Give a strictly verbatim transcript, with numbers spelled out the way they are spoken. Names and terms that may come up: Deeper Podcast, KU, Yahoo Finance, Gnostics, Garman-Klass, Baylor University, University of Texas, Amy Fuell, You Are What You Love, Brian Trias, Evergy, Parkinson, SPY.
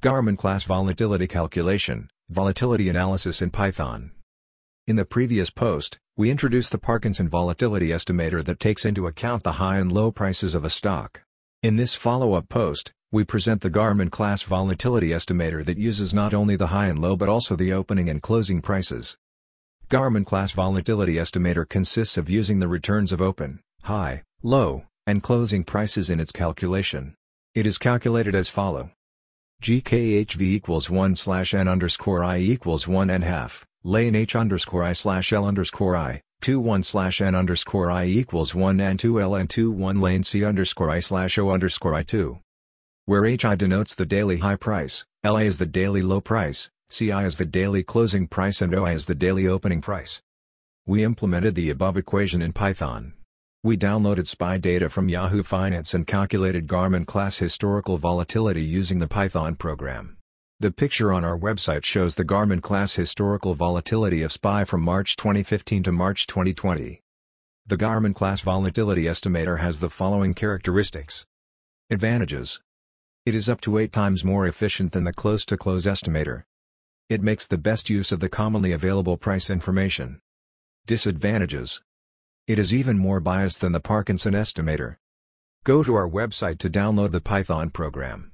Garman-Klass Volatility Calculation, Volatility Analysis in Python. In the previous post, we introduced the Parkinson Volatility Estimator that takes into account the high and low prices of a stock. In this follow-up post, we present the Garman-Klass Volatility Estimator that uses not only the high and low but also the opening and closing prices. Garman-Klass Volatility Estimator consists of using the returns of open, high, low, and closing prices in its calculation. It is calculated as follow. G K H V equals one slash N underscore I equals one and half, lane H underscore I slash L underscore I, two one slash N underscore I equals one and two L and two one lane C underscore I slash O underscore I two. Where H I denotes the daily high price, L I is the daily low price, C I is the daily closing price and O I is the daily opening price. We implemented the above equation in Python. We downloaded S P Y data from Yahoo Finance and calculated Garman-Klass historical volatility using the Python program. The picture on our website shows the Garman-Klass historical volatility of S P Y from March twenty fifteen to March twenty twenty. The Garman-Klass Volatility Estimator has the following characteristics. Advantages. It is up to eight times more efficient than the close-to-close estimator. It makes the best use of the commonly available price information. Disadvantages. It is even more biased than the Parkinson estimator. Go to our website to download the Python program.